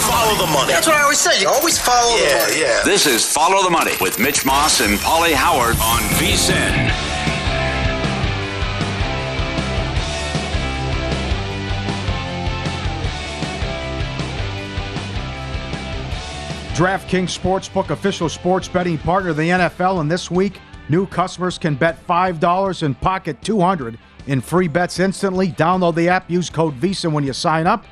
Follow the money. That's what I always say. You always follow the money. Yeah. This is Follow the Money with Mitch Moss and Paulie Howard on VSiN. DraftKings Sportsbook, official sports betting partner of the NFL, and this week, new customers can bet $5 and pocket $200 in free bets instantly. Download the app. Use code VSiN when you sign up.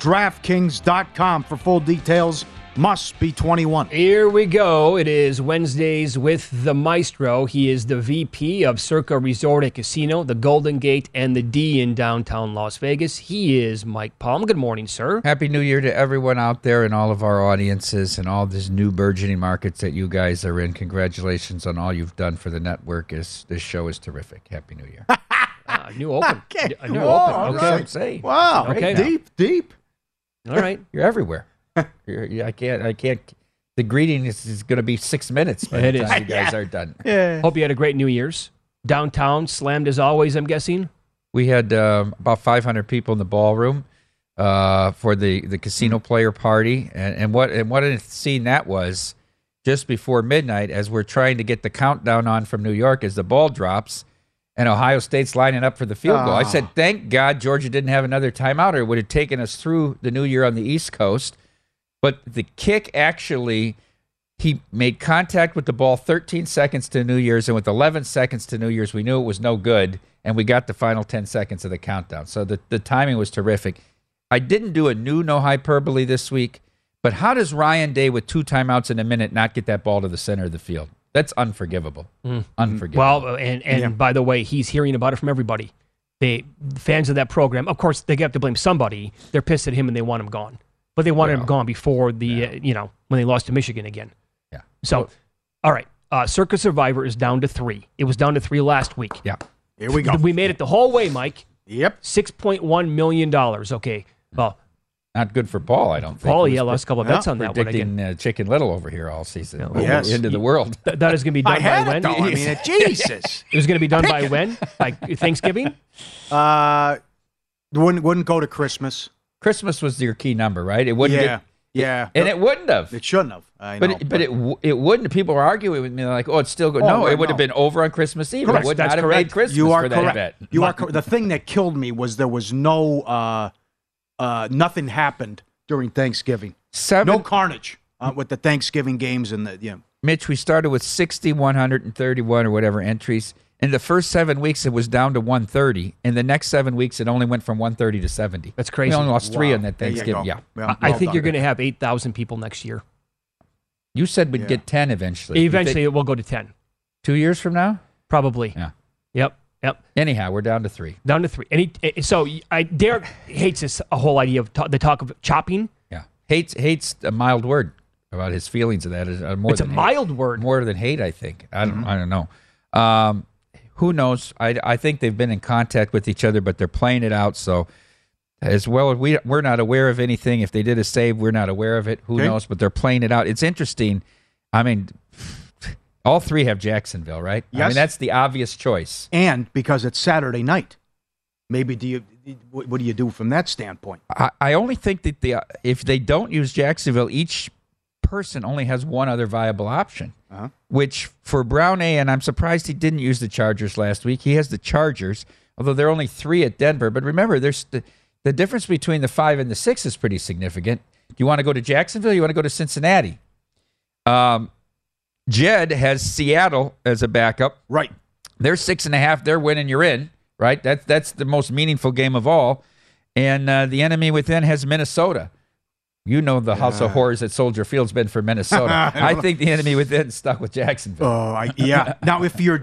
DraftKings.com for full details. Must be 21. Here we go. It is Wednesdays with the Maestro. He is the VP of Circa Resort and Casino, the Golden Gate, and the D in downtown Las Vegas. He is Mike Palm. Good morning, sir. Happy New Year to everyone out there and all of our audiences and all these new burgeoning markets that you guys are in. Congratulations on all you've done for the network. This show is terrific. Happy New Year. New open. Okay. New open. Okay. Right. Say. Wow. Okay. Deep. All right, you're everywhere. I can't. The greeting is going to be 6 minutes by the time you guys are done. Yeah. Hope you had a great New Year's. Downtown slammed as always, I'm guessing. We had about 500 people in the ballroom for the casino player party, and what a scene that was! Just before midnight, as we're trying to get the countdown on from New York as the ball drops. And Ohio State's lining up for the field goal. I said, thank God Georgia didn't have another timeout, or it would have taken us through the new year on the East Coast. But the kick actually, he made contact with the ball 13 seconds to New Year's, and with 11 seconds to New Year's, we knew it was no good, and we got the final 10 seconds of the countdown. So the timing was terrific. I didn't do a new no hyperbole this week, but how does Ryan Day with two timeouts in a minute not get that ball to the center of the field? That's unforgivable. Well, and by the way, he's hearing about it from everybody. The fans of that program, of course, they have to blame somebody. They're pissed at him and they want him gone. But they wanted him gone before the, when they lost to Michigan again. Yeah. So, all right. Circa Survivor is down to 3. It was down to 3 last week. Yeah. Here we go. We made it the whole way, Mike. Yep. $6.1 million. Okay. Well, not good for Paul, I don't think. Paul, lost a couple of bets on that one again. Predicting Chicken Little over here all season. No, yes. Into the world. That is going to be done by when? I mean, Jesus. It was going to be done by when? Like Thanksgiving? Wouldn't go to Christmas. Christmas was your key number, right? It wouldn't. Yeah. And it wouldn't have. It shouldn't have. I know, but it wouldn't. People were arguing with me like, "Oh, it's still good." No, it would have been over on Christmas Eve. Correct. It would not have made Christmas for that bet. You are correct. The thing that killed me was there was no. Nothing happened during Thanksgiving. No carnage with the Thanksgiving games and the. Mitch, we started with 6,131 or whatever entries, In the first 7 weeks, it was down to 130. In the next 7 weeks, it only went from 130 to 70. That's crazy. We only lost three on that Thanksgiving. Yeah. Well, I think you're going to have 8,000 people next year. You said we'd get 10 eventually. Eventually, it will go to 10. 2 years from now? Probably. Yeah. Yep. Yep. Anyhow, we're down to three. Down to three. Derek hates this whole idea of the talk of chopping. Yeah. Hate's a mild word about his feelings of that. It's a mild word. More than hate, I think. I don't know. Who knows? I think they've been in contact with each other, but they're playing it out. So as well, we're not aware of anything. If they did a save, we're not aware of it. Who knows? But they're playing it out. It's interesting. I mean, all three have Jacksonville, right? Yes. I mean, that's the obvious choice. And because it's Saturday night, maybe what do you do from that standpoint? I only think that if they don't use Jacksonville, each person only has one other viable option. Uh-huh. Which for Brown A, and I'm surprised he didn't use the Chargers last week. He has the Chargers, although they're only three at Denver. But remember, there's the difference between the 5 and the 6 is pretty significant. Do you want to go to Jacksonville? You want to go to Cincinnati? Jed has Seattle as a backup. Right. They're 6.5. They're winning. You're in. Right. That's the most meaningful game of all. And the enemy within has Minnesota. You know the house of horrors that Soldier Field's been for Minnesota. I think the enemy within stuck with Jacksonville. Now, if you're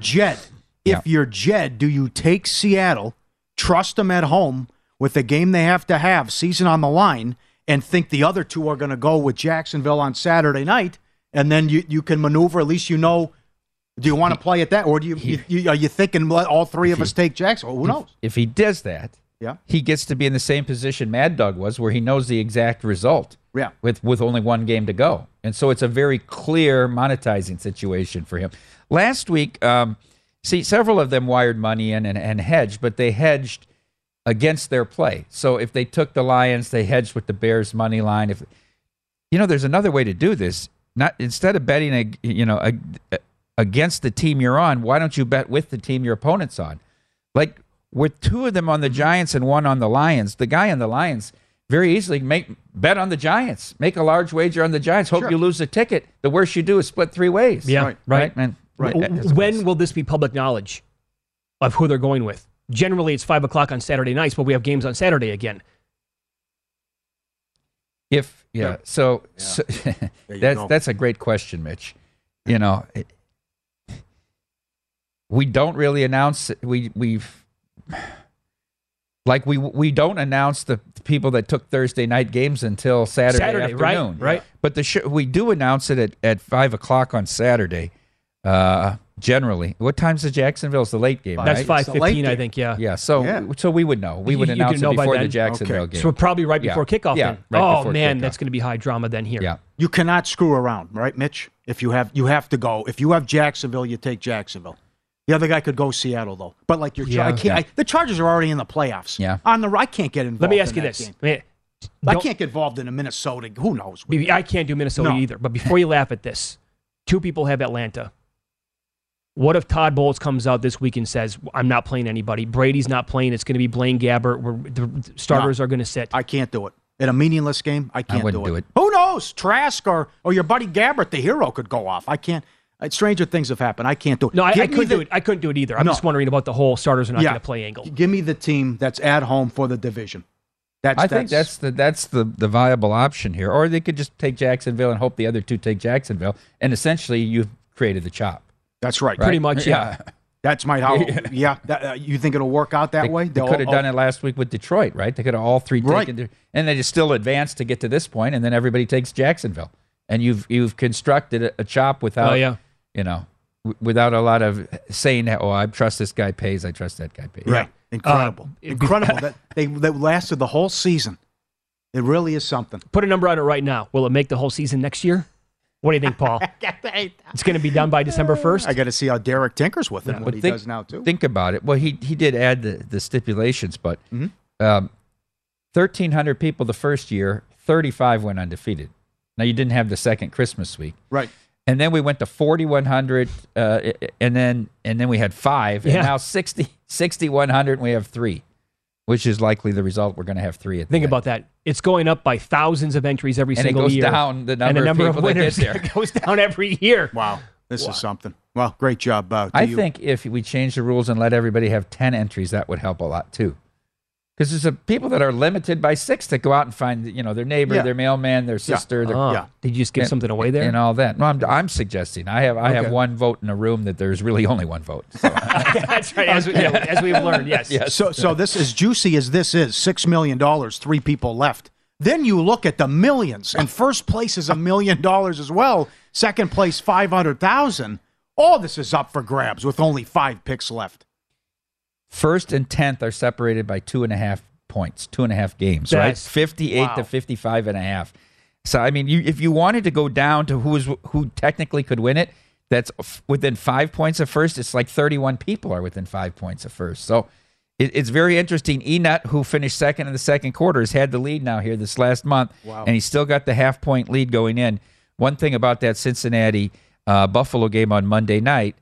Jed, do you take Seattle, trust them at home with the game they have to have, season on the line, and think the other two are going to go with Jacksonville on Saturday night, and then you can maneuver, at least you know, do you want to play at that? Or are you thinking let all three of us take Jacksonville? Who knows? If he does that, yeah, he gets to be in the same position Mad Dog was, where he knows the exact result. Yeah, with only one game to go, and so it's a very clear monetizing situation for him. Last week, several of them wired money in and hedged, but they hedged against their play. So if they took the Lions, they hedged with the Bears money line. If there's another way to do this. Not instead of betting against the team you're on, why don't you bet with the team your opponent's on? Like, with two of them on the Giants and one on the Lions, the guy on the Lions very easily bet on the Giants, make a large wager on the Giants, hope you lose the ticket. The worst you do is split three ways. Yeah, right. Man. Right. When will this be public knowledge of who they're going with? Generally, it's 5 o'clock on Saturday nights, but we have games on Saturday again. That's a great question, Mitch. You know, we don't really announce it. We don't announce the people that took Thursday night games until Saturday afternoon. Right. But we do announce it at 5 o'clock on Saturday, generally. What time's the Jacksonville's the late game? That's 5:15, I think, yeah. Yeah, so we would know. We would announce it before the Jacksonville game. So probably right before kickoff then. Right kickoff. That's going to be high drama then here. Yeah. You cannot screw around, right, Mitch? If you have to go. If you have Jacksonville, you take Jacksonville. The other guy could go Seattle, though. But like the Chargers are already in the playoffs. Yeah. I can't get involved. Let me ask you this. I can't get involved in a Minnesota. Who knows? I can't do Minnesota either. But before you laugh at this, two people have Atlanta. What if Todd Bowles comes out this week and says, I'm not playing anybody. Brady's not playing. It's going to be Blaine Gabbert. The starters are going to sit. I can't do it. In a meaningless game, I can't do it. Who knows? Trask or your buddy Gabbert, the hero, could go off. I can't. Stranger things have happened. I can't do it. No, I couldn't do it. I couldn't do it either. I'm just wondering about the whole starters are not going to play angle. Give me the team that's at home for the division. I think that's the viable option here. Or they could just take Jacksonville and hope the other two take Jacksonville. And essentially, you've created the chop. That's right. Pretty much, yeah. That's my how. Yeah. You think it'll work out that way? They could have done it last week with Detroit, right? They could have all three taken. And they just still advanced to get to this point, and then everybody takes Jacksonville. And you've constructed a chop without... without a lot of saying, I trust this guy pays, I trust that guy pays. Right. Incredible. Incredible. That lasted the whole season. It really is something. Put a number on it right now. Will it make the whole season next year? What do you think, Paul? It's going to be done by December 1st? I got to see how Derek tinkers with it, what he does now, too. Think about it. Well, he did add the stipulations, but 1,300 people the first year, 35 went undefeated. Now, you didn't have the second Christmas week. Right. And then we went to 4,100, and then we had 5, and now 6,100, and we have 3, which is likely the result. We're going to have 3 at the end. Think about that. It's going up by thousands of entries every single year. And it goes down the number of winners that gets there. It goes down every year. Wow. This is something. Well, great job, Bo. I think if we change the rules and let everybody have 10 entries, that would help a lot too. Because there's people that are limited by 6 that go out and find, you know, their neighbor, their mailman, their sister. Did you just give something away there? And all that. No, I'm suggesting. I have one vote in a room that there's really only one vote. So. That's right. As we've learned, yes. So this, as juicy as this is, $6 million, 3 people left. Then you look at the millions, and first place is $1 million as well. Second place, 500,000. All this is up for grabs with only 5 picks left. First and 10th are separated by 2.5 points, 2.5 games, right? 58 to 55.5. So, I mean, if you wanted to go down to who technically could win it, that's within 5 points of first. It's like 31 people are within 5 points of first. So it's very interesting. Enut, who finished second in the second quarter, has had the lead now here this last month, and he's still got the half-point lead going in. One thing about that Cincinnati Buffalo game on Monday night,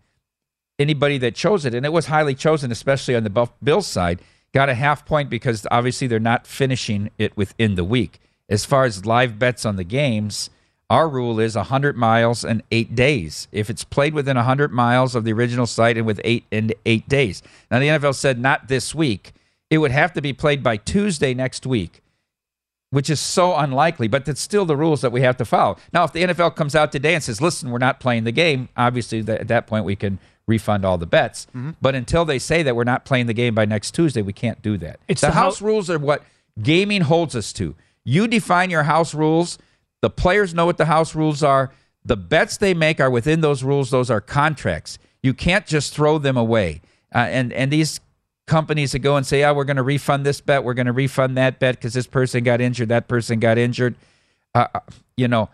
anybody that chose it, and it was highly chosen, especially on the Bills side, got a half point because obviously they're not finishing it within the week. As far as live bets on the games, our rule is 100 miles and 8 days. If it's played within 100 miles of the original site and with 8 and 8 days. Now, the NFL said not this week. It would have to be played by Tuesday next week, which is so unlikely, but that's still the rules that we have to follow. Now, if the NFL comes out today and says, listen, we're not playing the game, obviously at that point we can refund all the bets. Mm-hmm. But until they say that we're not playing the game by next Tuesday, we can't do that. It's the house rules are what gaming holds us to. You define your house rules. The players know what the house rules are. The bets they make are within those rules. Those are contracts. You can't just throw them away. And these companies that go and say, we're going to refund this bet, we're going to refund that bet because this person got injured, that person got injured. You know,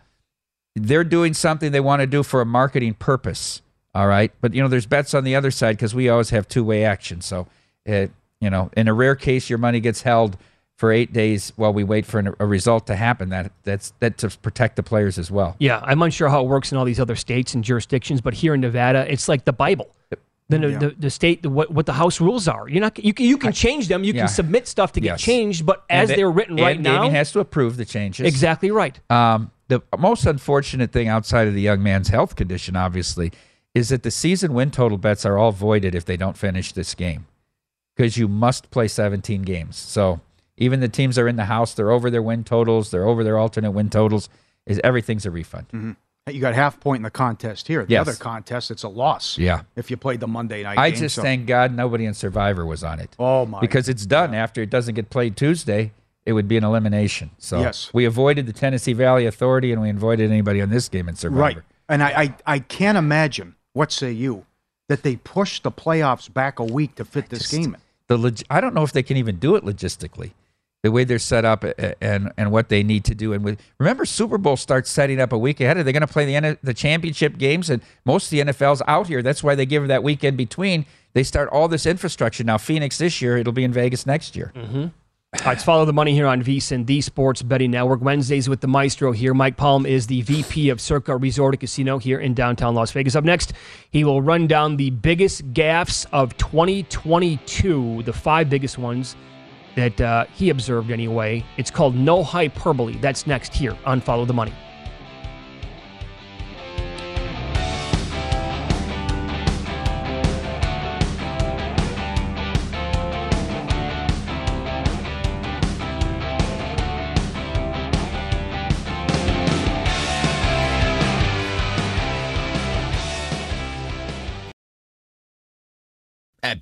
they're doing something they want to do for a marketing purpose. All right. But, you know, there's bets on the other side because we always have two-way action. So, you know, in a rare case, your money gets held for 8 days while we wait for a result to happen. That's to protect the players as well. Yeah. I'm unsure how it works in all these other states and jurisdictions, but here in Nevada, it's like the Bible. The state, what the house rules are. You can change them. You can submit stuff to get changed, but as they're written right now. Gaming has to approve the changes. Exactly right. The most unfortunate thing outside of the young man's health condition, obviously, is that the season win total bets are all voided if they don't finish this game because you must play 17 games. So even the teams that are in the house, they're over their win totals, they're over their alternate win totals. Everything's a refund. Mm-hmm. You got half point in the contest here. The other contest, it's a loss. Yeah. If you played the Monday night game. I just thank God nobody in Survivor was on it. Oh, my. Because it's done after it doesn't get played Tuesday. It would be an elimination. So we avoided the Tennessee Valley Authority, and we avoided anybody on this game in Survivor. Right. And I can't imagine, what say you, that they pushed the playoffs back a week to fit this game in. I don't know if they can even do it logistically, the way they're set up and what they need to do. And remember, Super Bowl starts setting up a week ahead. Are they going to play the championship games? And most of the NFL's out here. That's why they give that week in between. They start all this infrastructure. Now, Phoenix this year, it'll be in Vegas next year. Mm-hmm. Let's follow the money here on VSiN, the Sports Betting Network. Wednesdays with the Maestro here. Mike Palm is the VP of Circa Resort and Casino here in downtown Las Vegas. Up next, he will run down the biggest gaffes of 2022, the 5 biggest ones that he observed anyway. It's called No Hyperbole. That's next here on Follow the Money. At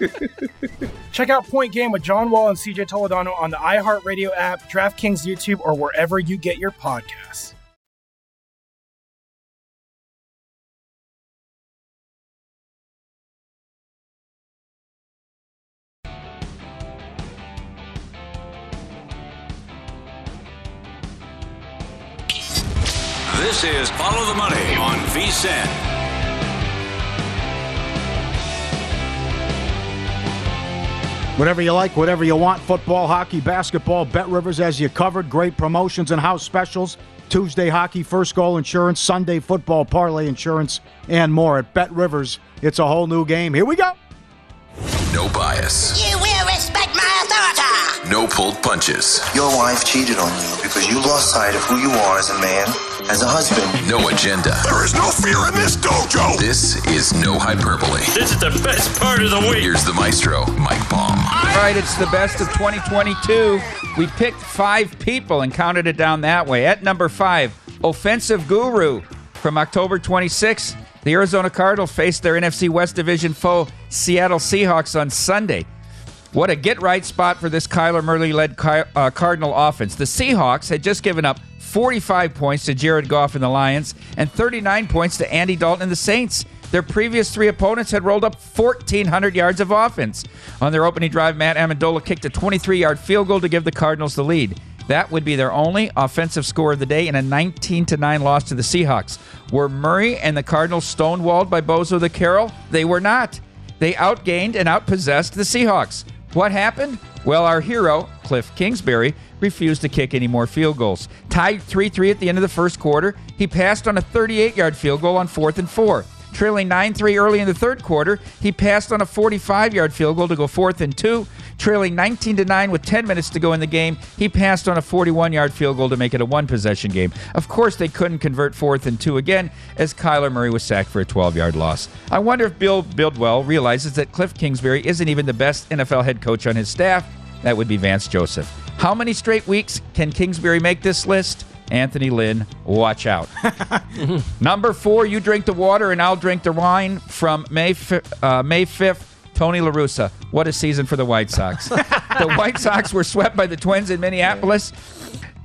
it? Check out Point Game with John Wall and CJ Toledano on the iHeartRadio app, DraftKings YouTube, or wherever you get your podcasts. This is Follow the Money on VSiN. Whatever you like, whatever you want, football, hockey, basketball, Bet Rivers as you covered, great promotions and house specials, Tuesday hockey, first goal insurance, Sunday football, parlay insurance, and more. At Bet Rivers, it's a whole new game. Here we go. No bias. You will respect my authority. No pulled punches. Your wife cheated on you because you lost sight of who you are as a man, as a husband. No agenda. There is no fear in this dojo. This is no hyperbole. This is the best part of the week. Here's the maestro, Mike Palm. All right, it's the best of 2022. We picked five people and counted it down that way. At number five, offensive guru. From October 26th, the Arizona Cardinals faced their NFC West division foe, Seattle Seahawks, on Sunday. What a get-right spot for this Kyler Murray-led Cardinal offense. The Seahawks had just given up 45 points to Jared Goff and the Lions and 39 points to Andy Dalton and the Saints. Their previous three opponents had rolled up 1,400 yards of offense. On their opening drive, Matt Amendola kicked a 23-yard field goal to give the Cardinals the lead. That would be their only offensive score of the day in a 19-9 loss to the Seahawks. Were Murray and the Cardinals stonewalled by Bozo the Carol? They were not. They outgained and outpossessed the Seahawks. What happened? Well, our hero, Cliff Kingsbury, refused to kick any more field goals. Tied 3-3 at the end of the first quarter, he passed on a 38-yard field goal on 4th and 4. Trailing 9-3 early in the third quarter, he passed on a 45-yard field goal to go 4th and 2. Trailing 19-9 with 10 minutes to go in the game, he passed on a 41-yard field goal to make it a one-possession game. Of course, they couldn't convert 4th and 2 again, as Kyler Murray was sacked for a 12-yard loss. I wonder if Bill Bidwell realizes that Cliff Kingsbury isn't even the best NFL head coach on his staff. That would be Vance Joseph. How many straight weeks can Kingsbury make this list? Anthony Lynn, watch out. Number four, you drink the water and I'll drink the wine. From May 5th, Tony La Russa. What a season for the White Sox. The White Sox were swept by the Twins in Minneapolis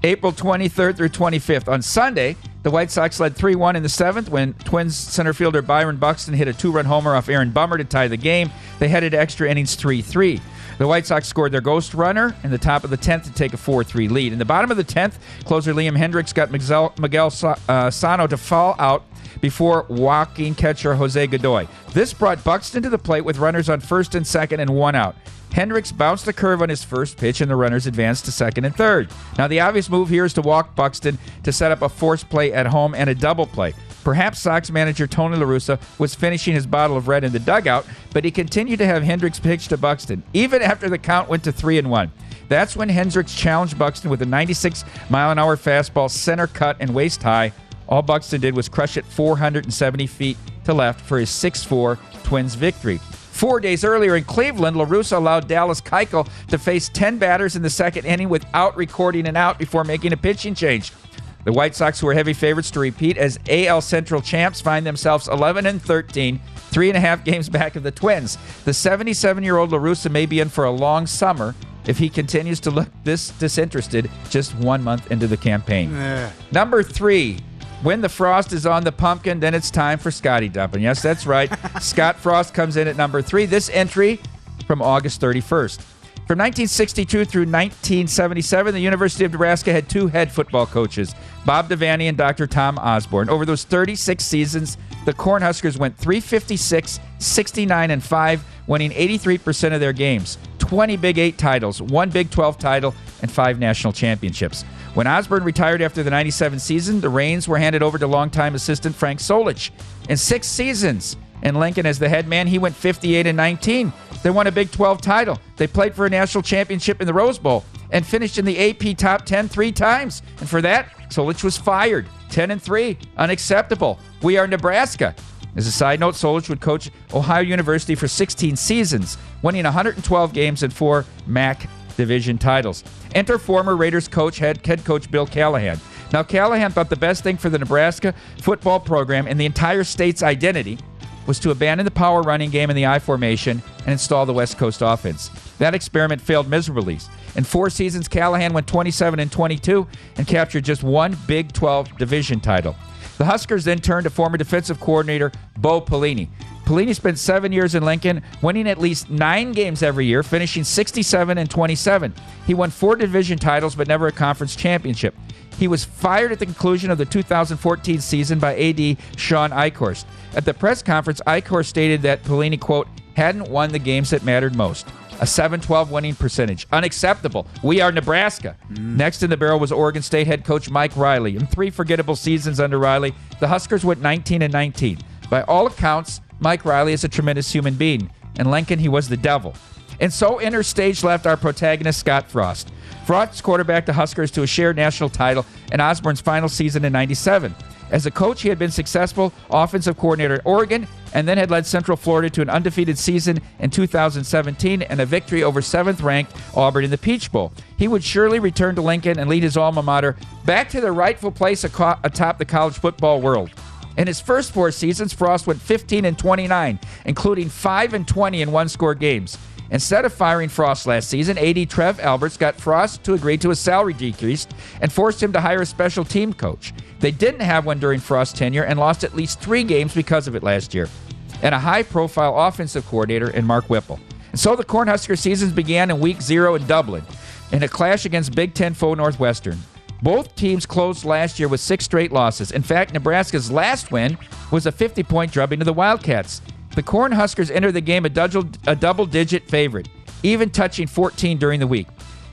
April 23rd through 25th. On Sunday, the White Sox led 3-1 in the 7th when Twins center fielder Byron Buxton hit a two-run homer off Aaron Bummer to tie the game. They headed extra innings 3-3. The White Sox scored their ghost runner in the top of the 10th to take a 4-3 lead. In the bottom of the 10th, closer Liam Hendricks got Miguel Sano to foul out before walking catcher Jose Godoy. This brought Buxton to the plate with runners on 1st and 2nd and one out. Hendricks bounced the curve on his first pitch, and the runners advanced to 2nd and 3rd. Now, the obvious move here is to walk Buxton to set up a forced play at home and a double play. Perhaps Sox manager Tony La Russa was finishing his bottle of red in the dugout, but he continued to have Hendricks pitch to Buxton, even after the count went to 3-1. That's when Hendricks challenged Buxton with a 96-mile-an-hour fastball center cut and waist high. All Buxton did was crush it 470 feet to left for his 6-4 Twins victory. 4 days earlier in Cleveland, La Russa allowed Dallas Keuchel to face 10 batters in the second inning without recording an out before making a pitching change. The White Sox, who are heavy favorites to repeat as AL Central champs, find themselves 11-13, 3.5 games back of the Twins. The 77-year-old La Russa may be in for a long summer if he continues to look this disinterested just 1 month into the campaign. Number 3. When the frost is on the pumpkin, then it's time for Scotty dumping. Yes, that's right. Scott Frost comes in at number 3. This entry from August 31st. From 1962 through 1977, the University of Nebraska had 2 head football coaches, Bob Devaney and Dr. Tom Osborne. Over those 36 seasons, the Cornhuskers went 356, 69, and 5, winning 83% of their games, 20 Big 8 titles, 1 Big 12 title, and 5 national championships. When Osborne retired after the 97 season, the reins were handed over to longtime assistant Frank Solich. In 6 seasons in Lincoln as the head man, he went 58-19. They won a Big 12 title. They played for a national championship in the Rose Bowl and finished in the AP Top 10 3 times. And for that, Solich was fired. 10-3, unacceptable. We are Nebraska. As a side note, Solich would coach Ohio University for 16 seasons, winning 112 games and 4 MAC division titles. Enter former Raiders coach, head coach Bill Callahan. Now, Callahan thought the best thing for the Nebraska football program and the entire state's identity was to abandon the power running game in the I formation and install the West Coast offense. That experiment failed miserably. In 4 seasons, Callahan went 27-22 and captured just 1 Big 12 division title. The Huskers then turned to former defensive coordinator Bo Pelini. Pelini spent 7 years in Lincoln, winning at least 9 games every year, finishing 67-27. He won 4 division titles, but never a conference championship. He was fired at the conclusion of the 2014 season by AD Sean Eichhorst. At the press conference, Eichhorst stated that Pelini, quote, hadn't won the games that mattered most. A 7-12 winning percentage. Unacceptable. We are Nebraska. Next in the barrel was Oregon State head coach Mike Riley. In 3 forgettable seasons under Riley, the Huskers went 19-19. By all accounts, Mike Riley is a tremendous human being. In Lincoln, he was the devil. And so enter stage left our protagonist, Scott Frost. Frost quarterbacked the Huskers to a shared national title in Osborne's final season in 97. As a coach, he had been successful offensive coordinator at Oregon and then had led Central Florida to an undefeated season in 2017 and a victory over 7th-ranked Auburn in the Peach Bowl. He would surely return to Lincoln and lead his alma mater back to their rightful place atop the college football world. In his first 4 seasons, Frost went 15-29, including 5-20 in one-score games. Instead of firing Frost last season, AD Trev Alberts got Frost to agree to a salary decrease and forced him to hire a special team coach. They didn't have one during Frost's tenure and lost at least 3 games because of it last year. And a high-profile offensive coordinator in Mark Whipple. And so the Cornhusker seasons began in week 0 in Dublin in a clash against Big Ten foe Northwestern. Both teams closed last year with 6 straight losses. In fact, Nebraska's last win was a 50-point drubbing to the Wildcats. The Cornhuskers entered the game a double-digit favorite, even touching 14 during the week.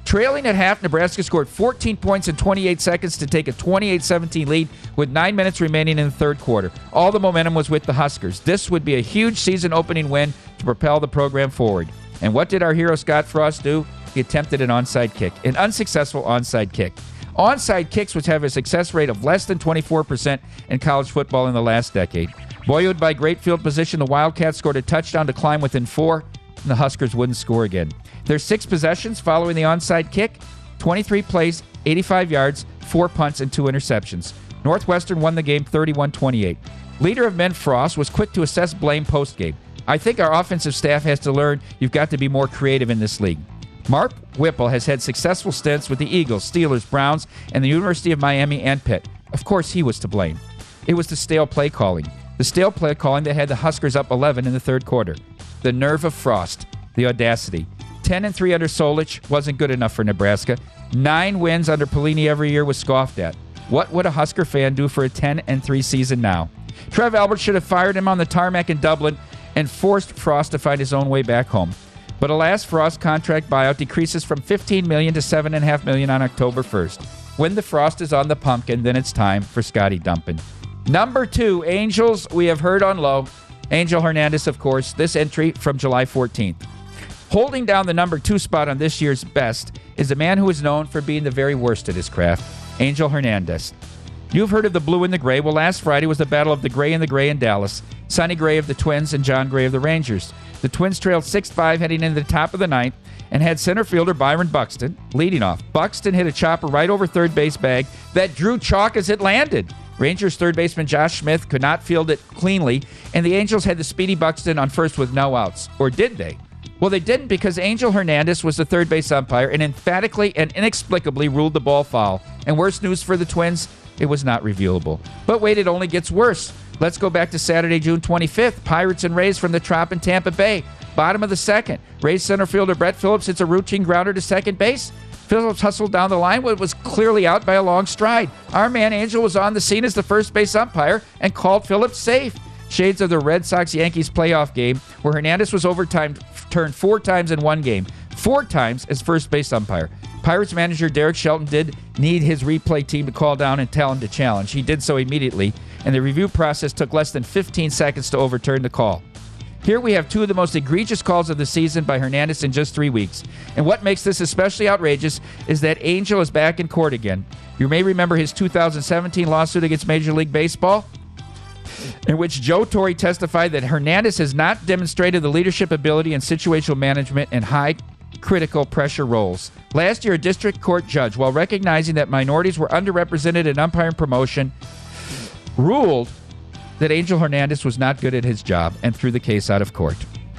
Trailing at half, Nebraska scored 14 points in 28 seconds to take a 28-17 lead with 9 minutes remaining in the third quarter. All the momentum was with the Huskers. This would be a huge season-opening win to propel the program forward. And what did our hero Scott Frost do? He attempted an onside kick, an unsuccessful onside kick. Onside kicks, which have a success rate of less than 24% in college football in the last decade. Buoyed by great field position, the Wildcats scored a touchdown to climb within 4, and the Huskers wouldn't score again. Their 6 possessions following the onside kick, 23 plays, 85 yards, 4 punts, and 2 interceptions. Northwestern won the game 31-28. Leader of men Frost was quick to assess blame postgame. I think our offensive staff has to learn you've got to be more creative in this league. Mark Whipple has had successful stints with the Eagles, Steelers, Browns, and the University of Miami and Pitt. Of course, he was to blame. It was the stale play calling. The stale play calling that had the Huskers up 11 in the third quarter. The nerve of Frost. The audacity. 10-3 under Solich wasn't good enough for Nebraska. 9 wins under Pelini every year was scoffed at. What would a Husker fan do for a 10-3 season now? Trev Alberts should have fired him on the tarmac in Dublin and forced Frost to find his own way back home. But alas, Frost's contract buyout decreases from $15 million to $7.5 million on October 1st. When the frost is on the pumpkin, then it's time for Scotty Dumpin. Number 2, Angels we have heard on low. Angel Hernandez, of course, this entry from July 14th. Holding down the number 2 spot on this year's best is a man who is known for being the very worst at his craft, Angel Hernandez. You've heard of the blue and the gray. Well, last Friday was the battle of the gray and the gray in Dallas. Sonny Gray of the Twins and John Gray of the Rangers. The Twins trailed 6-5 heading into the top of the ninth and had center fielder Byron Buxton leading off. Buxton hit a chopper right over third base bag that drew chalk as it landed. Rangers third baseman Josh Smith could not field it cleanly, and the Angels had the speedy Buxton on first with no outs. Or did they? Well, they didn't, because Angel Hernandez was the third base umpire and emphatically and inexplicably ruled the ball foul. And worse news for the Twins, it was not reviewable. But wait, it only gets worse. Let's go back to Saturday, June 25th. Pirates and Rays from the Trop in Tampa Bay. Bottom of the second. Rays center fielder Brett Phillips hits a routine grounder to second base. Phillips hustled down the line, but was clearly out by a long stride. Our man Angel was on the scene as the first base umpire and called Phillips safe. Shades of the Red Sox-Yankees playoff game, where Hernandez was overturned four times in one game. Four times as first base umpire. Pirates manager Derek Shelton did need his replay team to call down and tell him to challenge. He did so immediately, and the review process took less than 15 seconds to overturn the call. Here we have two of the most egregious calls of the season by Hernandez in just 3 weeks. And what makes this especially outrageous is that Angel is back in court again. You may remember his 2017 lawsuit against Major League Baseball, in which Joe Torre testified that Hernandez has not demonstrated the leadership ability in situational management and high critical pressure roles. Last year, a district court judge, while recognizing that minorities were underrepresented in umpiring promotion, ruled that Angel Hernandez was not good at his job and threw the case out of court.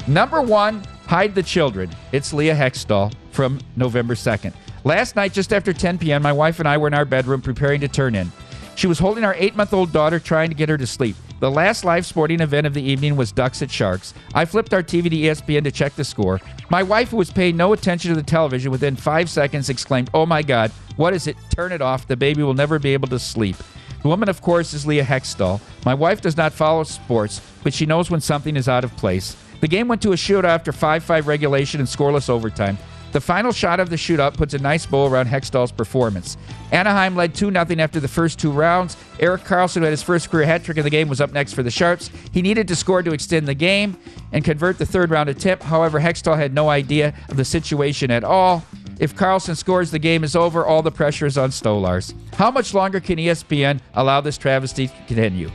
Number one, hide the children. It's Leah Hextall from November 2nd. Last night, just after 10 p.m., my wife and I were in our bedroom preparing to turn in. She was holding our 8-month-old daughter, trying to get her to sleep. The last live sporting event of the evening was Ducks at Sharks. I flipped our TV to ESPN to check the score. My wife, who was paying no attention to the television, within 5 seconds exclaimed, "Oh my God, what is it? Turn it off. The baby will never be able to sleep." The woman, of course, is Leah Hextall. My wife does not follow sports, but she knows when something is out of place. The game went to a shootout after 5-5 regulation and scoreless overtime. The final shot of the shootout puts a nice bow around Hextall's performance. Anaheim led 2-0 after the first two rounds. Erik Karlsson, who had his first career hat trick in the game, was up next for the Sharps. He needed to score to extend the game and convert the third round attempt. However, Hextall had no idea of the situation at all. If Karlsson scores, the game is over. All the pressure is on Stolars. How much longer can ESPN allow this travesty to continue?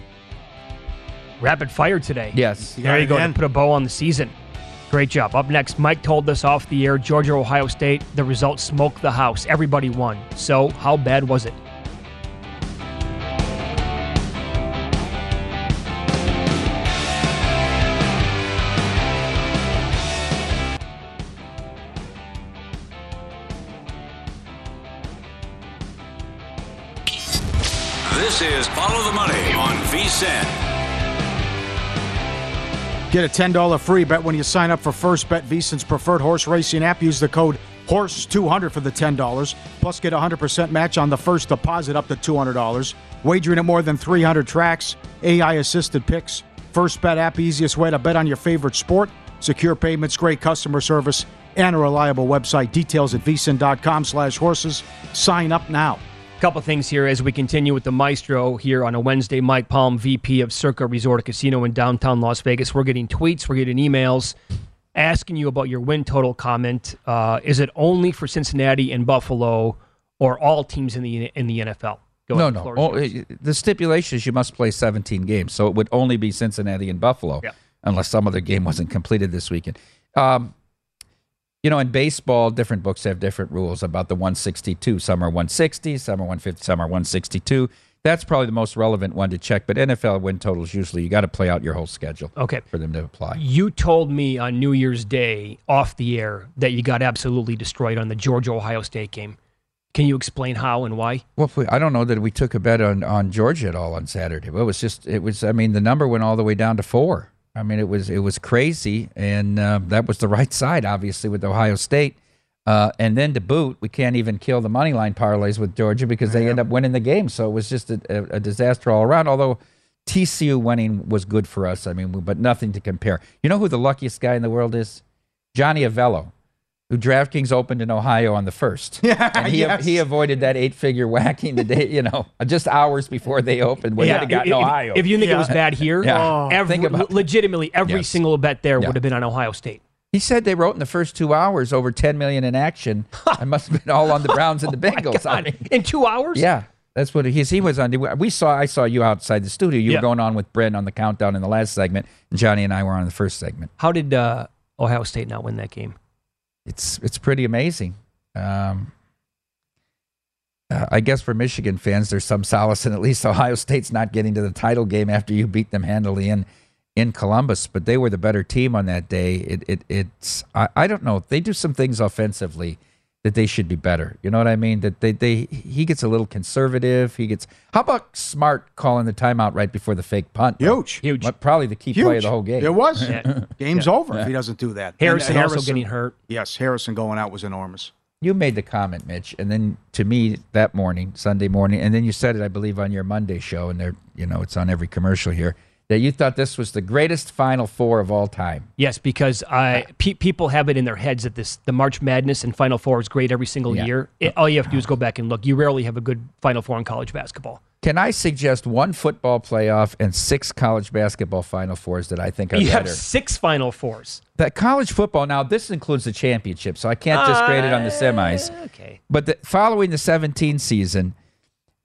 Rapid fire today. Yes. There you go. And put a bow on the season. Great job. Up next, Mike told us off the air, Georgia, Ohio State, the results smoked the house. Everybody won. So how bad was it? This is Follow the Money on VSiN. Get a $10 free bet when you sign up for First Bet, VSiN's preferred horse racing app. Use the code HORSE200 for the $10. Plus, get a 100% match on the first deposit up to $200. Wagering at more than 300 tracks, AI-assisted picks. First Bet app, easiest way to bet on your favorite sport. Secure payments, great customer service, and a reliable website. Details at vsin.com/horses. Sign up now. Couple things here as we continue with the Maestro here on a Wednesday. Mike Palm, VP of Circa Resort and Casino in downtown Las Vegas. We're getting tweets, we're getting emails asking you about your win total comment. Is it only for Cincinnati and Buffalo, or all teams in the NFL? No. The stipulation is you must play 17 games, so it would only be Cincinnati and Buffalo, unless some other game wasn't completed this weekend. In baseball, different books have different rules about the 162. Some are 160, some are 150, some are 162. That's probably the most relevant one to check. But NFL win totals, usually you got to play out your whole schedule for them to apply. You told me on New Year's Day off the air that you got absolutely destroyed on the Georgia-Ohio State game. Can you explain how and why? Well, I don't know that we took a bet on Georgia at all on Saturday. It was the number went all the way down to 4. I mean, it was crazy, and that was the right side, obviously, with Ohio State. And then to boot, we can't even kill the money line parlays with Georgia because they end up winning the game. So it was just a disaster all around, although TCU winning was good for us, but nothing to compare. You know who the luckiest guy in the world is? Johnny Avello, who DraftKings opened in Ohio on the 1st. Yeah, and he avoided that 8-figure whacking the day, just hours before they opened when it got in Ohio. If you think it was bad here, legitimately every single bet there would have been on Ohio State. He said they wrote in the first 2 hours over $10 million in action. It must have been all on the Browns and the Bengals. In 2 hours? Yeah. That's what he was on. We saw. I saw you outside the studio. You were going on with Brent on the countdown in the last segment. And Johnny and I were on the first segment. How did Ohio State not win that game? It's pretty amazing. I guess for Michigan fans, there's some solace in at least Ohio State's not getting to the title game after you beat them handily in Columbus. But they were the better team on that day. I don't know. They do some things offensively that they should be better. You know what I mean? That he gets a little conservative. How about Smart calling the timeout right before the fake punt? Huge. But probably the key play of the whole game. It was. Game's over if he doesn't do that. Harrison also getting hurt. Yes, Harrison going out was enormous. You made the comment, Mitch, and then to me that morning, Sunday morning, and then you said it, I believe, on your Monday show, and it's on every commercial here, that you thought this was the greatest Final Four of all time. Yes, because people have it in their heads that the March Madness and Final Four is great every single year. All you have to do is go back and look. You rarely have a good Final Four in college basketball. Can I suggest one football playoff and 6 college basketball Final Fours that I think are better? You have 6 Final Fours. That college football, now this includes the championship, so I can't just grade it on the semis. Okay. But following the 2017 season,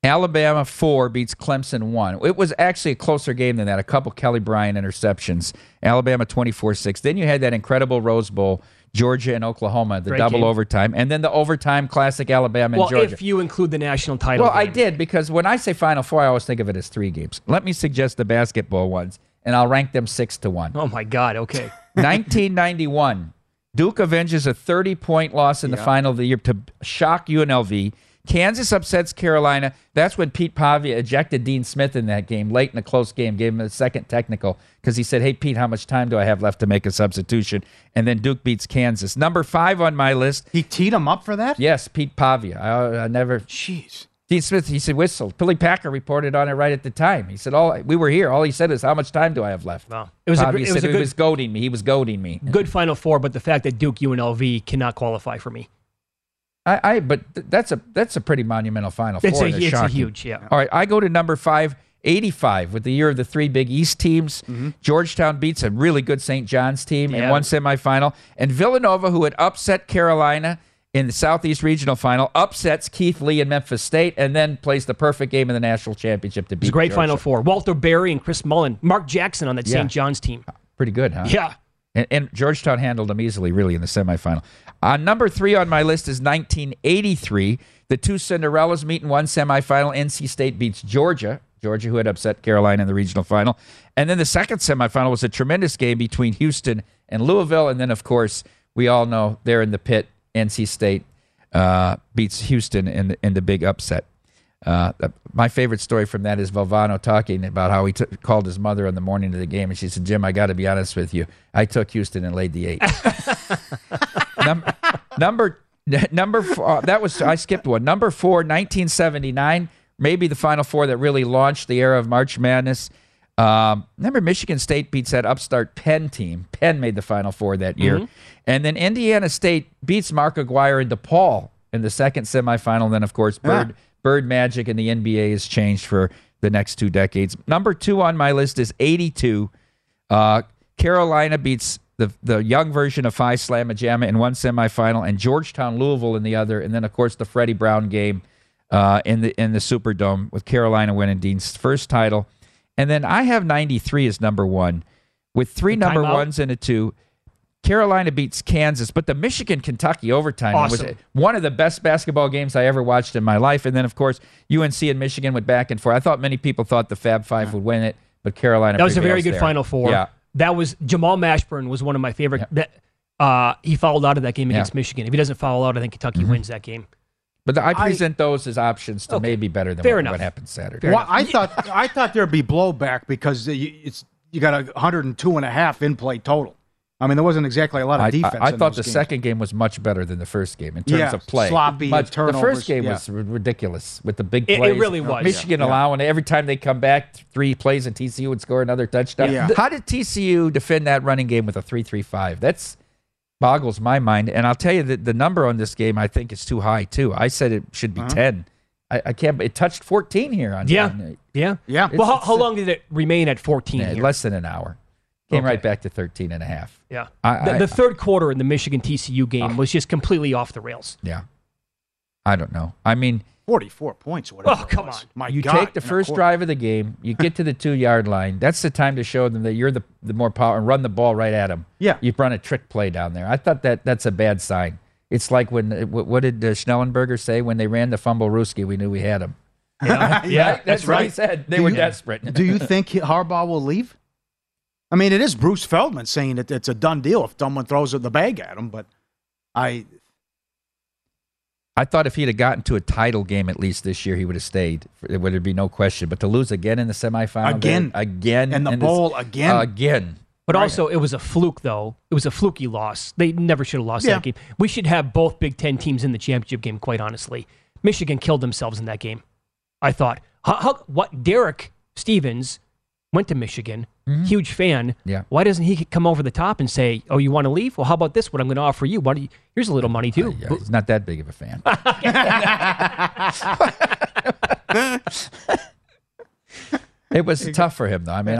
Alabama 4 beats Clemson 1. It was actually a closer game than that, a couple Kelly Bryant interceptions. Alabama 24-6. Then you had that incredible Rose Bowl, Georgia and Oklahoma, the great double game. Overtime, and then the overtime classic Alabama and Georgia. Well, if you include the national title game. I did, because when I say Final Four, I always think of it as 3 games. Let me suggest the basketball ones, and I'll rank them 6-1. Oh, my God, okay. 1991, Duke avenges a 30-point loss in the final of the year to shock UNLV. Kansas upsets Carolina. That's when Pete Pavia ejected Dean Smith in that game, late in a close game, gave him a second technical because he said, hey, Pete, how much time do I have left to make a substitution? And then Duke beats Kansas. Number 5 on my list. He teed him up for that? Yes, Pete Pavia. I never... Jeez. Dean Smith, he said, whistle. Billy Packer reported on it right at the time. He said, we were here. All he said is, how much time do I have left? Wow. He was goading me. He was goading me. Good Final Four, but the fact that Duke UNLV cannot qualify for me. But that's a pretty monumental Final Four. It's a huge, yeah. All right, I go to number 5, 85, with the year of the 3 Big East teams. Mm-hmm. Georgetown beats a really good St. John's team in one semifinal. And Villanova, who had upset Carolina in the Southeast Regional Final, upsets Keith Lee and Memphis State, and then plays the perfect game in the national championship to beat Georgia. Great Final Four. Walter Berry and Chris Mullen. Mark Jackson on that St. John's team. Pretty good, huh? Yeah. And Georgetown handled them easily, really, in the semifinal. Number 3 on my list is 1983. The 2 Cinderellas meet in one semifinal. NC State beats Georgia. Georgia, who had upset Carolina in the regional final. And then the second semifinal was a tremendous game between Houston and Louisville. And then, of course, we all know they're in the pit. NC State beats Houston in the big upset. My favorite story from that is Valvano talking about how he called his mother on the morning of the game, and she said, Jim, I got to be honest with you. I took Houston and laid the 8. Number four, I skipped one. Number 4, 1979, maybe the Final Four that really launched the era of March Madness. Remember, Michigan State beats that upstart Penn team. Penn made the Final Four that year. Mm-hmm. And then Indiana State beats Mark Aguirre and DePaul in the second semifinal. And then, of course, Bird magic and the NBA has changed for the next 2 decades. Number 2 on my list is 82. Carolina beats the young version of Phi Slamma Jamma in one semifinal, and Georgetown Louisville in the other. And then, of course, the Freddie Brown game in the Superdome with Carolina winning Dean's first title. And then I have 93 as number 1 with 3 number 1s and a 2. Carolina beats Kansas, but the Michigan-Kentucky overtime was one of the best basketball games I ever watched in my life. And then, of course, UNC and Michigan went back and forth. I thought many people thought the Fab Five would win it, but Carolina. That was a very good Final Four. Yeah. That was Jamal Mashburn was one of my favorite. Yeah. He fouled out of that game against Michigan. If he doesn't foul out, I think Kentucky wins that game. But I present those as options to maybe better than what happened Saturday. Well, I thought there'd be blowback because you got 102.5 in play total. I mean, there wasn't exactly a lot of defense. I thought the second game was much better than the first game in terms of play. Sloppy turnovers. The first game was ridiculous with the big plays. It really was. Michigan allowing every time they come back 3 plays and TCU would score another touchdown. Yeah. How did TCU defend that running game with a 3-3-5? That's boggles my mind. And I'll tell you that the number on this game I think is too high too. I said it should be 10. I can't. It touched 14 here on Monday. Yeah. Well, how long did it remain at 14? Less than an hour. Came right back to 13.5. Yeah. The third quarter in the Michigan TCU game was just completely off the rails. Yeah. I don't know. I mean, 44 points or whatever. Oh, come on. My God. You take the first drive of the game. You get to the 2-yard line. That's the time to show them that you're the more power and run the ball right at them. Yeah. You've run a trick play down there. I thought that's a bad sign. It's like when, what did Schnellenberger say? When they ran the fumble Rooski, we knew we had him. You know? Yeah, that's right. What he said. They were desperate. Do you think Harbaugh will leave? I mean, it is Bruce Feldman saying that it's a done deal if someone throws the bag at him, but I thought if he'd have gotten to a title game at least this year, he would have stayed. There would be no question. But to lose again in the semifinal, again, and the bowl again. But also, it was a fluke, though. It was a fluky loss. They never should have lost that game. We should have both Big Ten teams in the championship game, quite honestly. Michigan killed themselves in that game, I thought. What Derek Stevens went to Michigan, huge fan. Yeah. Why doesn't he come over the top and say, oh, you want to leave? Well, how about this? What I'm going to offer you? Why don't you? Here's a little money, too. Yeah, he's not that big of a fan. It was tough for him, though. I mean,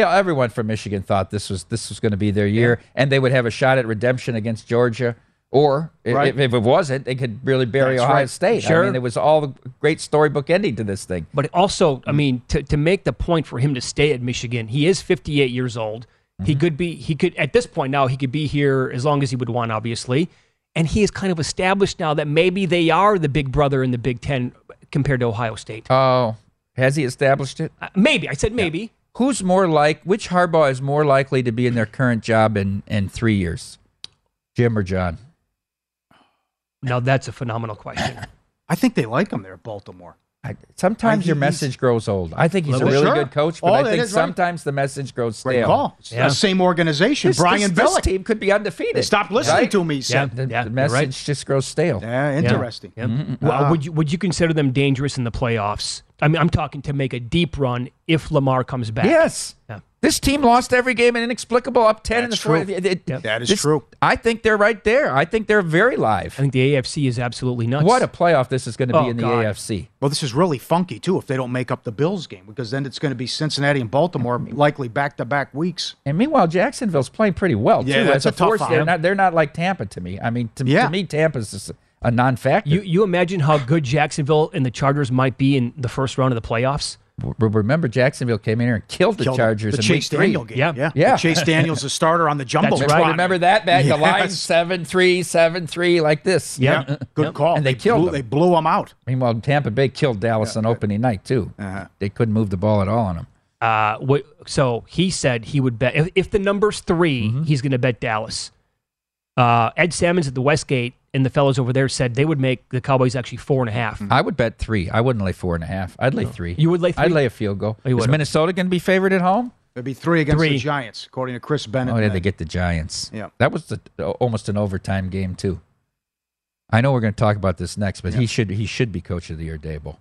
everyone from Michigan thought this was going to be their year, and they would have a shot at redemption against Georgia. Or if it wasn't, they could really bury Ohio State. Sure. I mean, it was all a great storybook ending to this thing. But also, I mean, to make the point for him to stay at Michigan, he is 58 years old. He could at this point now, he could be here as long as he would want, obviously. And he is kind of established now that maybe they are the big brother in the Big Ten compared to Ohio State. Oh. Has he established it? Maybe. I said maybe. Yeah. Which Harbaugh is more likely to be in their current job in 3 years? Jim or John? Now, that's a phenomenal question. I think they like him there at Baltimore. Sometimes your message grows old. I think he's a really good coach, but I think sometimes the message grows stale. Great call. Yeah. The same organization. Brian Billick. This team could be undefeated. Stop listening to me, Sam. The message just grows stale. Yeah, interesting. Yeah. Well, would you consider them dangerous in the playoffs? I mean, I'm talking to make a deep run if Lamar comes back. Yes. Yeah. This team lost every game and inexplicable up 10 in the fourth. That is true. I think they're right there. I think they're very live. I think the AFC is absolutely nuts. What a playoff this is going to be in the AFC. Well, this is really funky, too, if they don't make up the Bills game, because then it's going to be Cincinnati and Baltimore likely back-to-back weeks. And meanwhile, Jacksonville's playing pretty well, too. Yeah, that's a tough fight. They're not like Tampa to me. I mean, to me, Tampa's just a non-factor. You imagine how good Jacksonville and the Chargers might be in the first round of the playoffs? Remember, Jacksonville came in here and killed the Chargers in Chase week 3. Game. Yeah. Chase Daniels, the starter on the jumbo. That's right. Remember that, back the Lions 7-3, like this. Yeah, good call. And they blew them out. Meanwhile, Tampa Bay killed Dallas on opening night too. They couldn't move the ball at all on them. So he said he would bet if the number's 3, he's going to bet Dallas. Ed Salmons at the Westgate and the fellows over there said they would make the Cowboys actually 4.5. I would bet 3. I wouldn't lay 4.5. I'd lay 3. You would lay 3? I'd lay a field goal. Is Minnesota going to be favored at home? It'd be 3 against the Giants, according to Chris Bennett. Oh, yeah, they get the Giants. Yeah. That was almost an overtime game, too. I know we're going to talk about this next, but he should be Coach of the Year, Dable.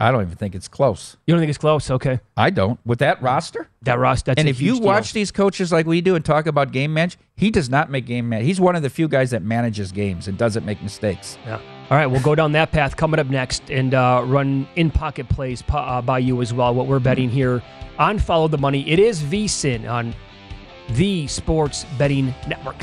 I don't even think it's close. You don't think it's close? Okay. I don't. With that roster? That roster, that's a huge deal. And if you watch these coaches like we do and talk about game management, he does not make game management. He's one of the few guys that manages games and doesn't make mistakes. Yeah. All right, we'll go down that path coming up next and run in-pocket plays by you as well, what we're betting here on Follow the Money. It is VSiN on the Sports Betting Network.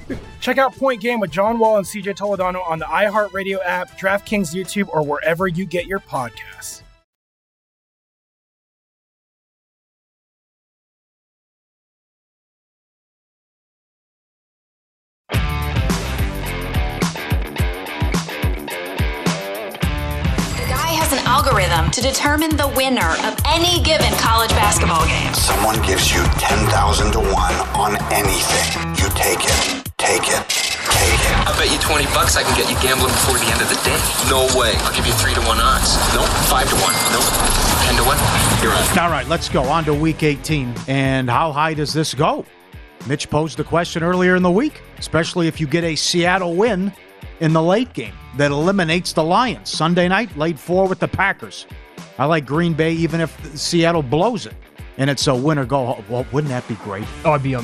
Check out Point Game with John Wall and CJ Toledano on the iHeartRadio app, DraftKings YouTube, or wherever you get your podcasts. Algorithm to determine the winner of any given college basketball game. Someone gives you 10,000 to 1 on anything. You take it. I bet you 20 bucks I can get you gambling before the end of the day. No way. I'll give you 3-1 odds. Nope. 5-1. Nope. 10-1. You're on. All right, let's go on to week 18. And how high does this go? Mitch posed the question earlier in the week, especially if you get a Seattle win in the late game that eliminates the Lions. Sunday night, laid 4 with the Packers. I like Green Bay even if Seattle blows it. And it's a win or go home. Well, wouldn't that be great? Oh, I'd be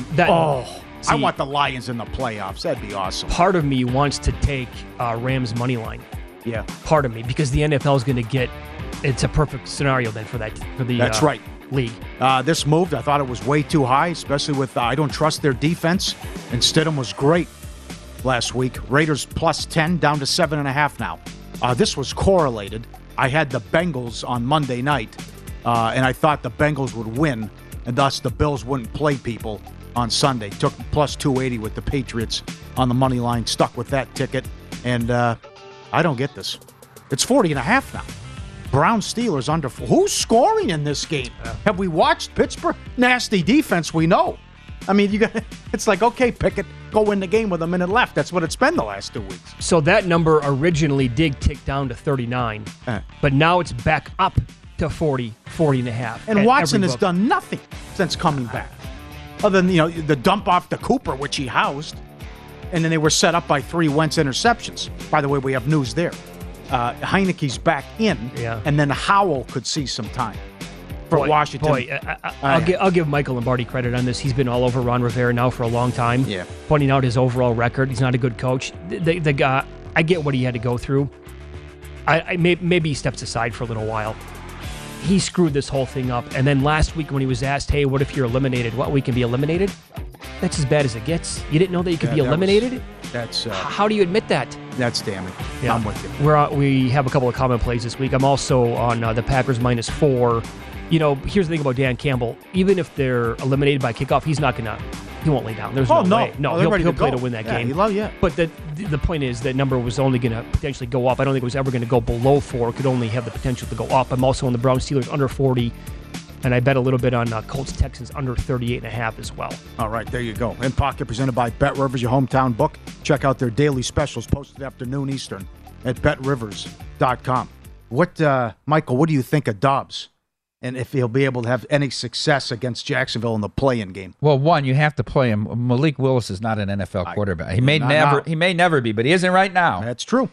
I want the Lions in the playoffs. That'd be awesome. Part of me wants to take Rams' money line. Yeah. Part of me, because the NFL is going to get, it's a perfect scenario then for that. For the, that's right. League. This moved. I thought it was way too high, especially with I don't trust their defense. And Stidham was great last week. Raiders plus 10, down to 7.5 now. This was correlated. I had the Bengals on Monday night, and I thought the Bengals would win, and thus the Bills wouldn't play people on Sunday. Took plus 280 with the Patriots on the money line, stuck with that ticket, and I don't get this. It's 40.5 now. Browns Steelers under 4. Who's scoring in this game? Have we watched Pittsburgh? Nasty defense, we know. I mean, you got. It's like, okay, Pickett, go win the game with a minute left. That's what it's been the last 2 weeks. So that number originally did tick down to 39, but now it's back up to 40.5. And Watson has done nothing since coming back. Other than, the dump off to Cooper, which he housed, and then they were set up by 3 Wentz interceptions. By the way, we have news there. Heineke's back in, and then Howell could see some time. For Washington. I'll give Michael Lombardi credit on this. He's been all over Ron Rivera now for a long time. Yeah. Pointing out his overall record. He's not a good coach. The guy, I get what he had to go through. Maybe he steps aside for a little while. He screwed this whole thing up. And then last week when he was asked, hey, what if you're eliminated? What, we can be eliminated? That's as bad as it gets. You didn't know that you could be eliminated? How do you admit that? That's damning. Yeah. I'm with you. We have a couple of common plays this week. I'm also on the Packers minus 4. Here's the thing about Dan Campbell. Even if they're eliminated by kickoff, he's not going to. He won't lay down. There's no way. No, he'll play to win that game. But the point is that number was only going to potentially go up. I don't think it was ever going to go below 4. It could only have the potential to go up. I'm also on the Browns Steelers under 40, and I bet a little bit on Colts Texans under 38.5 as well. All right, there you go. In Pocket presented by Bet Rivers, your hometown book. Check out their daily specials posted after noon Eastern at betrivers.com. What, Michael? What do you think of Dobbs? And if he'll be able to have any success against Jacksonville in the play-in game. Well, one, you have to play him. Malik Willis is not an NFL quarterback. He may never be, but he isn't right now. That's true.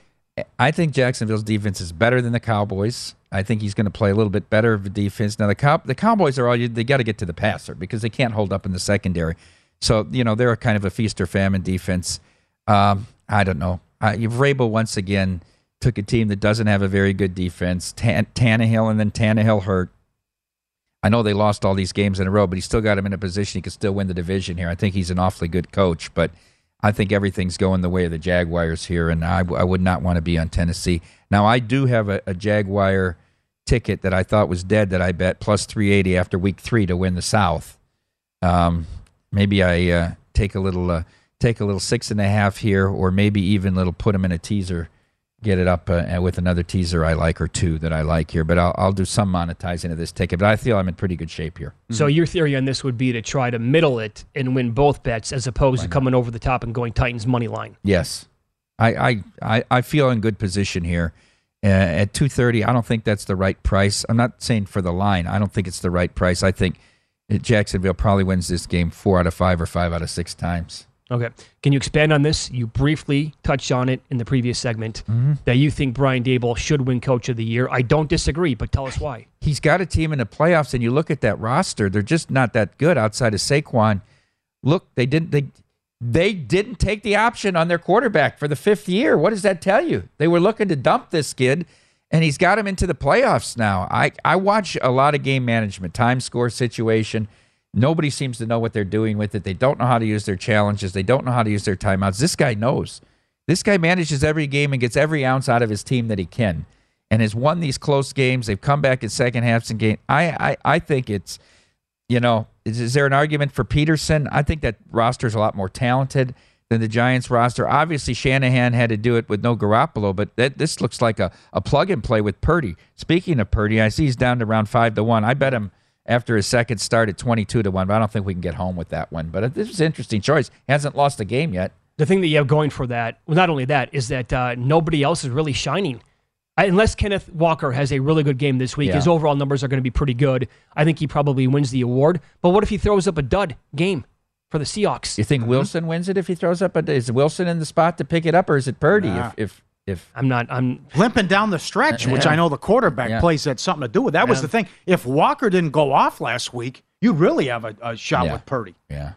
I think Jacksonville's defense is better than the Cowboys. I think he's going to play a little bit better of a defense. Now, the Cowboys are they got to get to the passer because they can't hold up in the secondary. So, they're a kind of a feast or famine defense. I don't know. Vrabel, once again, took a team that doesn't have a very good defense, Tannehill, and then Tannehill hurt. I know they lost all these games in a row, but he still got him in a position he could still win the division here. I think he's an awfully good coach, but I think everything's going the way of the Jaguars here, and I would not want to be on Tennessee. Now, I do have a Jaguar ticket that I thought was dead that I bet plus 380 after week 3 to win the South. Maybe I take a little 6.5 here, or maybe even little put them in a teaser, get it up with another teaser I like or two that I like here. But I'll do some monetizing of this ticket. But I feel I'm in pretty good shape here. So your theory on this would be to try to middle it and win both bets as opposed to coming over the top and going Titans money line. Yes. I feel in good position here. At 230, I don't think that's the right price. I'm not saying for the line. I don't think it's the right price. I think Jacksonville probably wins this game 4 out of 5 or 5 out of 6 times. Okay. Can you expand on this? You briefly touched on it in the previous segment that you think Brian Daboll should win Coach of the Year. I don't disagree, but tell us why. He's got a team in the playoffs, and you look at that roster, they're just not that good outside of Saquon. Look, they didn't take the option on their quarterback for the 5th year. What does that tell you? They were looking to dump this kid, and he's got him into the playoffs now. I watch a lot of game management, time score situation. Nobody seems to know what they're doing with it. They don't know how to use their challenges. They don't know how to use their timeouts. This guy knows. This guy manages every game and gets every ounce out of his team that he can and has won these close games. They've come back in second halves and game. I think it's, you know, is there an argument for Peterson? I think that roster's a lot more talented than the Giants roster. Obviously, Shanahan had to do it with no Garoppolo, but this looks like a plug-and-play with Purdy. Speaking of Purdy, I see he's down to around 5-1. I bet him after his second start at 22-1, but I don't think we can get home with that one. But this is an interesting choice. Hasn't lost a game yet. The thing that you have going for that, well, not only that, is that nobody else is really shining. Unless Kenneth Walker has a really good game this week, his overall numbers are going to be pretty good. I think he probably wins the award. But what if he throws up a dud game for the Seahawks? You think Wilson wins it if he throws up a dud? Is Wilson in the spot to pick it up, or is it Purdy? Nah. If I'm limping down the stretch, which I know the quarterback plays had something to do with. That was the thing. If Walker didn't go off last week, you really have a shot with Purdy. Yeah,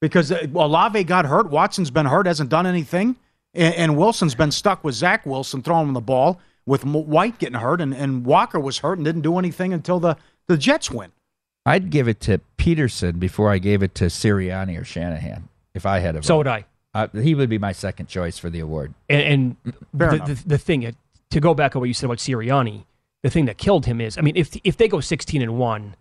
because Olave got hurt, Watson's been hurt, hasn't done anything, and Wilson's been stuck with Zach Wilson throwing him the ball with White getting hurt, and Walker was hurt and didn't do anything until the Jets win. I'd give it to Peterson before I gave it to Sirianni or Shanahan if I had a vote. So would I. He would be my second choice for the award. And the thing, to go back on what you said about Sirianni, the thing that killed him is, I mean, if they go 16-1,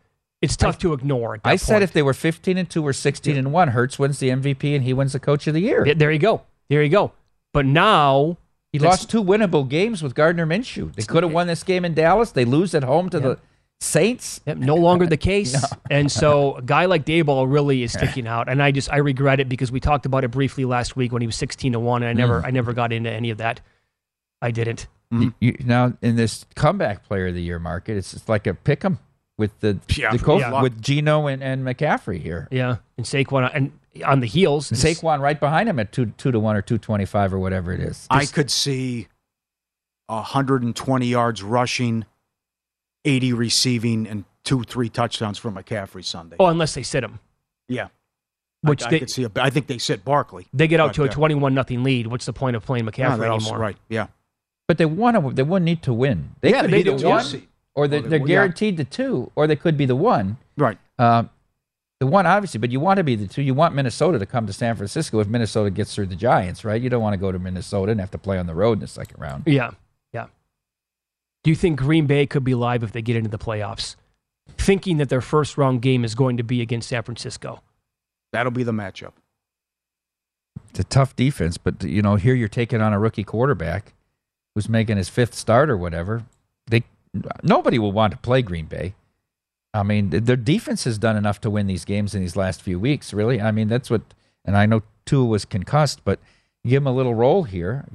it's tough to ignore. At that point. Said if they were 15-2 or 16-1, Hurts wins the MVP and he wins the Coach of the Year. There you go. There you go. But now he lost 2 winnable games with Gardner Minshew. They could have won this game in Dallas. They lose at home to the Saints. Yep, no longer the case. No. And so a guy like Daboll really is sticking out. And I regret it because we talked about it briefly last week when he was 16-1, and I never got into any of that. I didn't. Now, in this comeback player of the year market, it's like a pick'em with with Geno and McCaffrey here. Yeah, and Saquon and on the heels. And Saquon right behind him at 2-1 or 225 or whatever it is. I could see 120 yards rushing, 80 receiving, and 2-3 touchdowns for McCaffrey Sunday. Oh, unless they sit him. Yeah. Which I could see. I think they sit Barkley. They get out to a 21-0 lead. What's the point of playing McCaffrey anymore? Right, yeah. But they wouldn't need to win. They could be the one, or they're guaranteed the 2, or they could be the 1. Right. The 1, obviously, but you want to be the 2. You want Minnesota to come to San Francisco if Minnesota gets through the Giants, right? You don't want to go to Minnesota and have to play on the road in the second round. Yeah. Do you think Green Bay could be live if they get into the playoffs, thinking that their first round game is going to be against San Francisco? That'll be the matchup. It's a tough defense, but you know, here you're taking on a rookie quarterback who's making his 5th start or whatever. Nobody will want to play Green Bay. I mean, their defense has done enough to win these games in these last few weeks, really. I mean, that's what, and I know Tua was concussed, but give him a little roll here.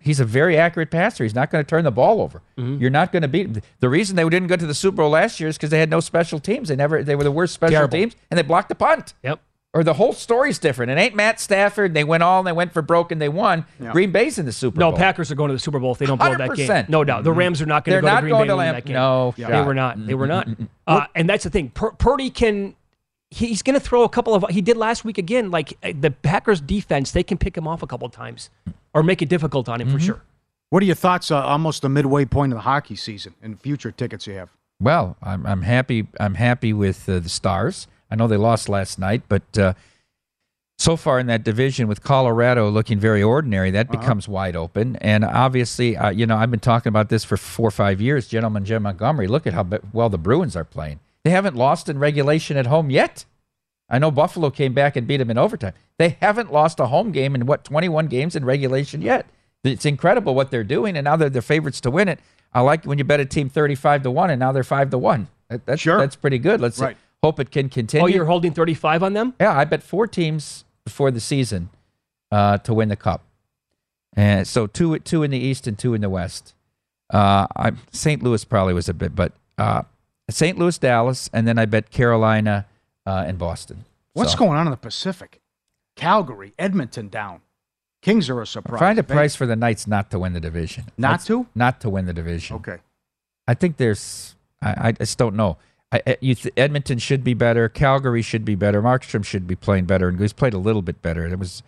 He's a very accurate passer. He's not going to turn the ball over. Mm-hmm. You're not going to beat him. The reason they didn't go to the Super Bowl last year is because they had no special teams. They were the worst special teams, and they blocked the punt. Yep. Or the whole story's different. It ain't Matt Stafford. They went all and they went for broke and they won. Yep. Green Bay's in the Super Bowl. No, Packers are going to the Super Bowl if they don't blow 100%. That game. No doubt. The Rams are not going to go to Green Bay to win that game. No, they were not. They were not. And that's the thing. Purdy can. He's going to throw a couple of. He did last week again. Like the Packers defense, they can pick him off a couple of times or make it difficult on him for sure. What are your thoughts almost the midway point of the hockey season and future tickets you have? Well, I'm happy. I'm happy with the Stars. I know they lost last night, but so far in that division with Colorado looking very ordinary, that becomes wide open. And obviously, you know, I've been talking about this for 4 or 5 years. Gentleman Jim Montgomery, look at how well the Bruins are playing. They haven't lost in regulation at home yet. I know Buffalo came back and beat them in overtime. They haven't lost a home game in, what, 21 games in regulation yet. It's incredible what they're doing, and now they're the favorites to win it. I like when you bet a team 35-1, and now they're 5-1. That's pretty good. Let's hope it can continue. Oh, you're holding 35 on them? Yeah, I bet 4 teams before the season to win the Cup. And so two in the East and 2 in the West. St. Louis probably was a bit, but St. Louis, Dallas, and then I bet Carolina and Boston. What's going on in the Pacific? Calgary, Edmonton down. Kings are a surprise. Find a price for the Knights not to win the division. Not to win the division. Okay. I think there's... I just don't know. Edmonton should be better. Calgary should be better. Markstrom should be playing better. And he's played a little bit better. It was,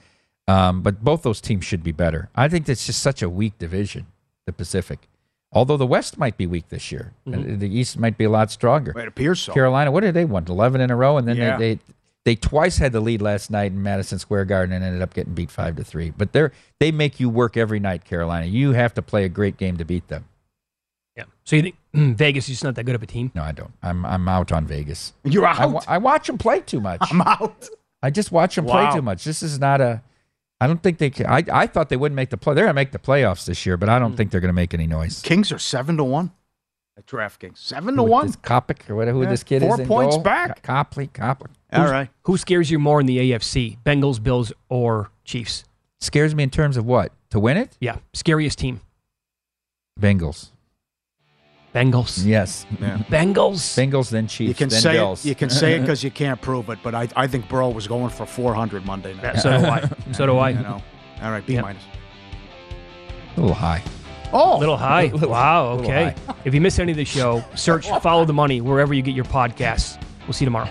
but both those teams should be better. I think that's just such a weak division, the Pacific. Although the West might be weak this year. Mm-hmm. The East might be a lot stronger. It appears so. Carolina, what did they win? 11 in a row, and then they twice had the lead last night in Madison Square Garden and ended up getting beat 5-3. But they make you work every night, Carolina. You have to play a great game to beat them. Yeah. So you think Vegas is just not that good of a team? No, I don't. I'm out on Vegas. You're out? I watch them play too much. I'm out. I just watch them play too much. This is not a... I don't think they can. I thought they wouldn't make the play. They're going to make the playoffs this year, but I don't think they're going to make any noise. Kings are 7-1 at DraftKings. 7-1? Kopik or whatever this kid is. 4 points goal. Back. Copley. All right. Who scares you more in the AFC? Bengals, Bills, or Chiefs? Scares me in terms of what? To win it? Yeah. Scariest team. Bengals. Yes. Yeah. Bengals, then Chiefs, then Bills. You can say it because you can't prove it, but I think Burrow was going for 400 Monday night. Yeah, so do I. You know. All right, B-. A little high. Oh. A little high. Wow, okay. High. If you miss any of the show, search Follow the Money wherever you get your podcasts. We'll see you tomorrow.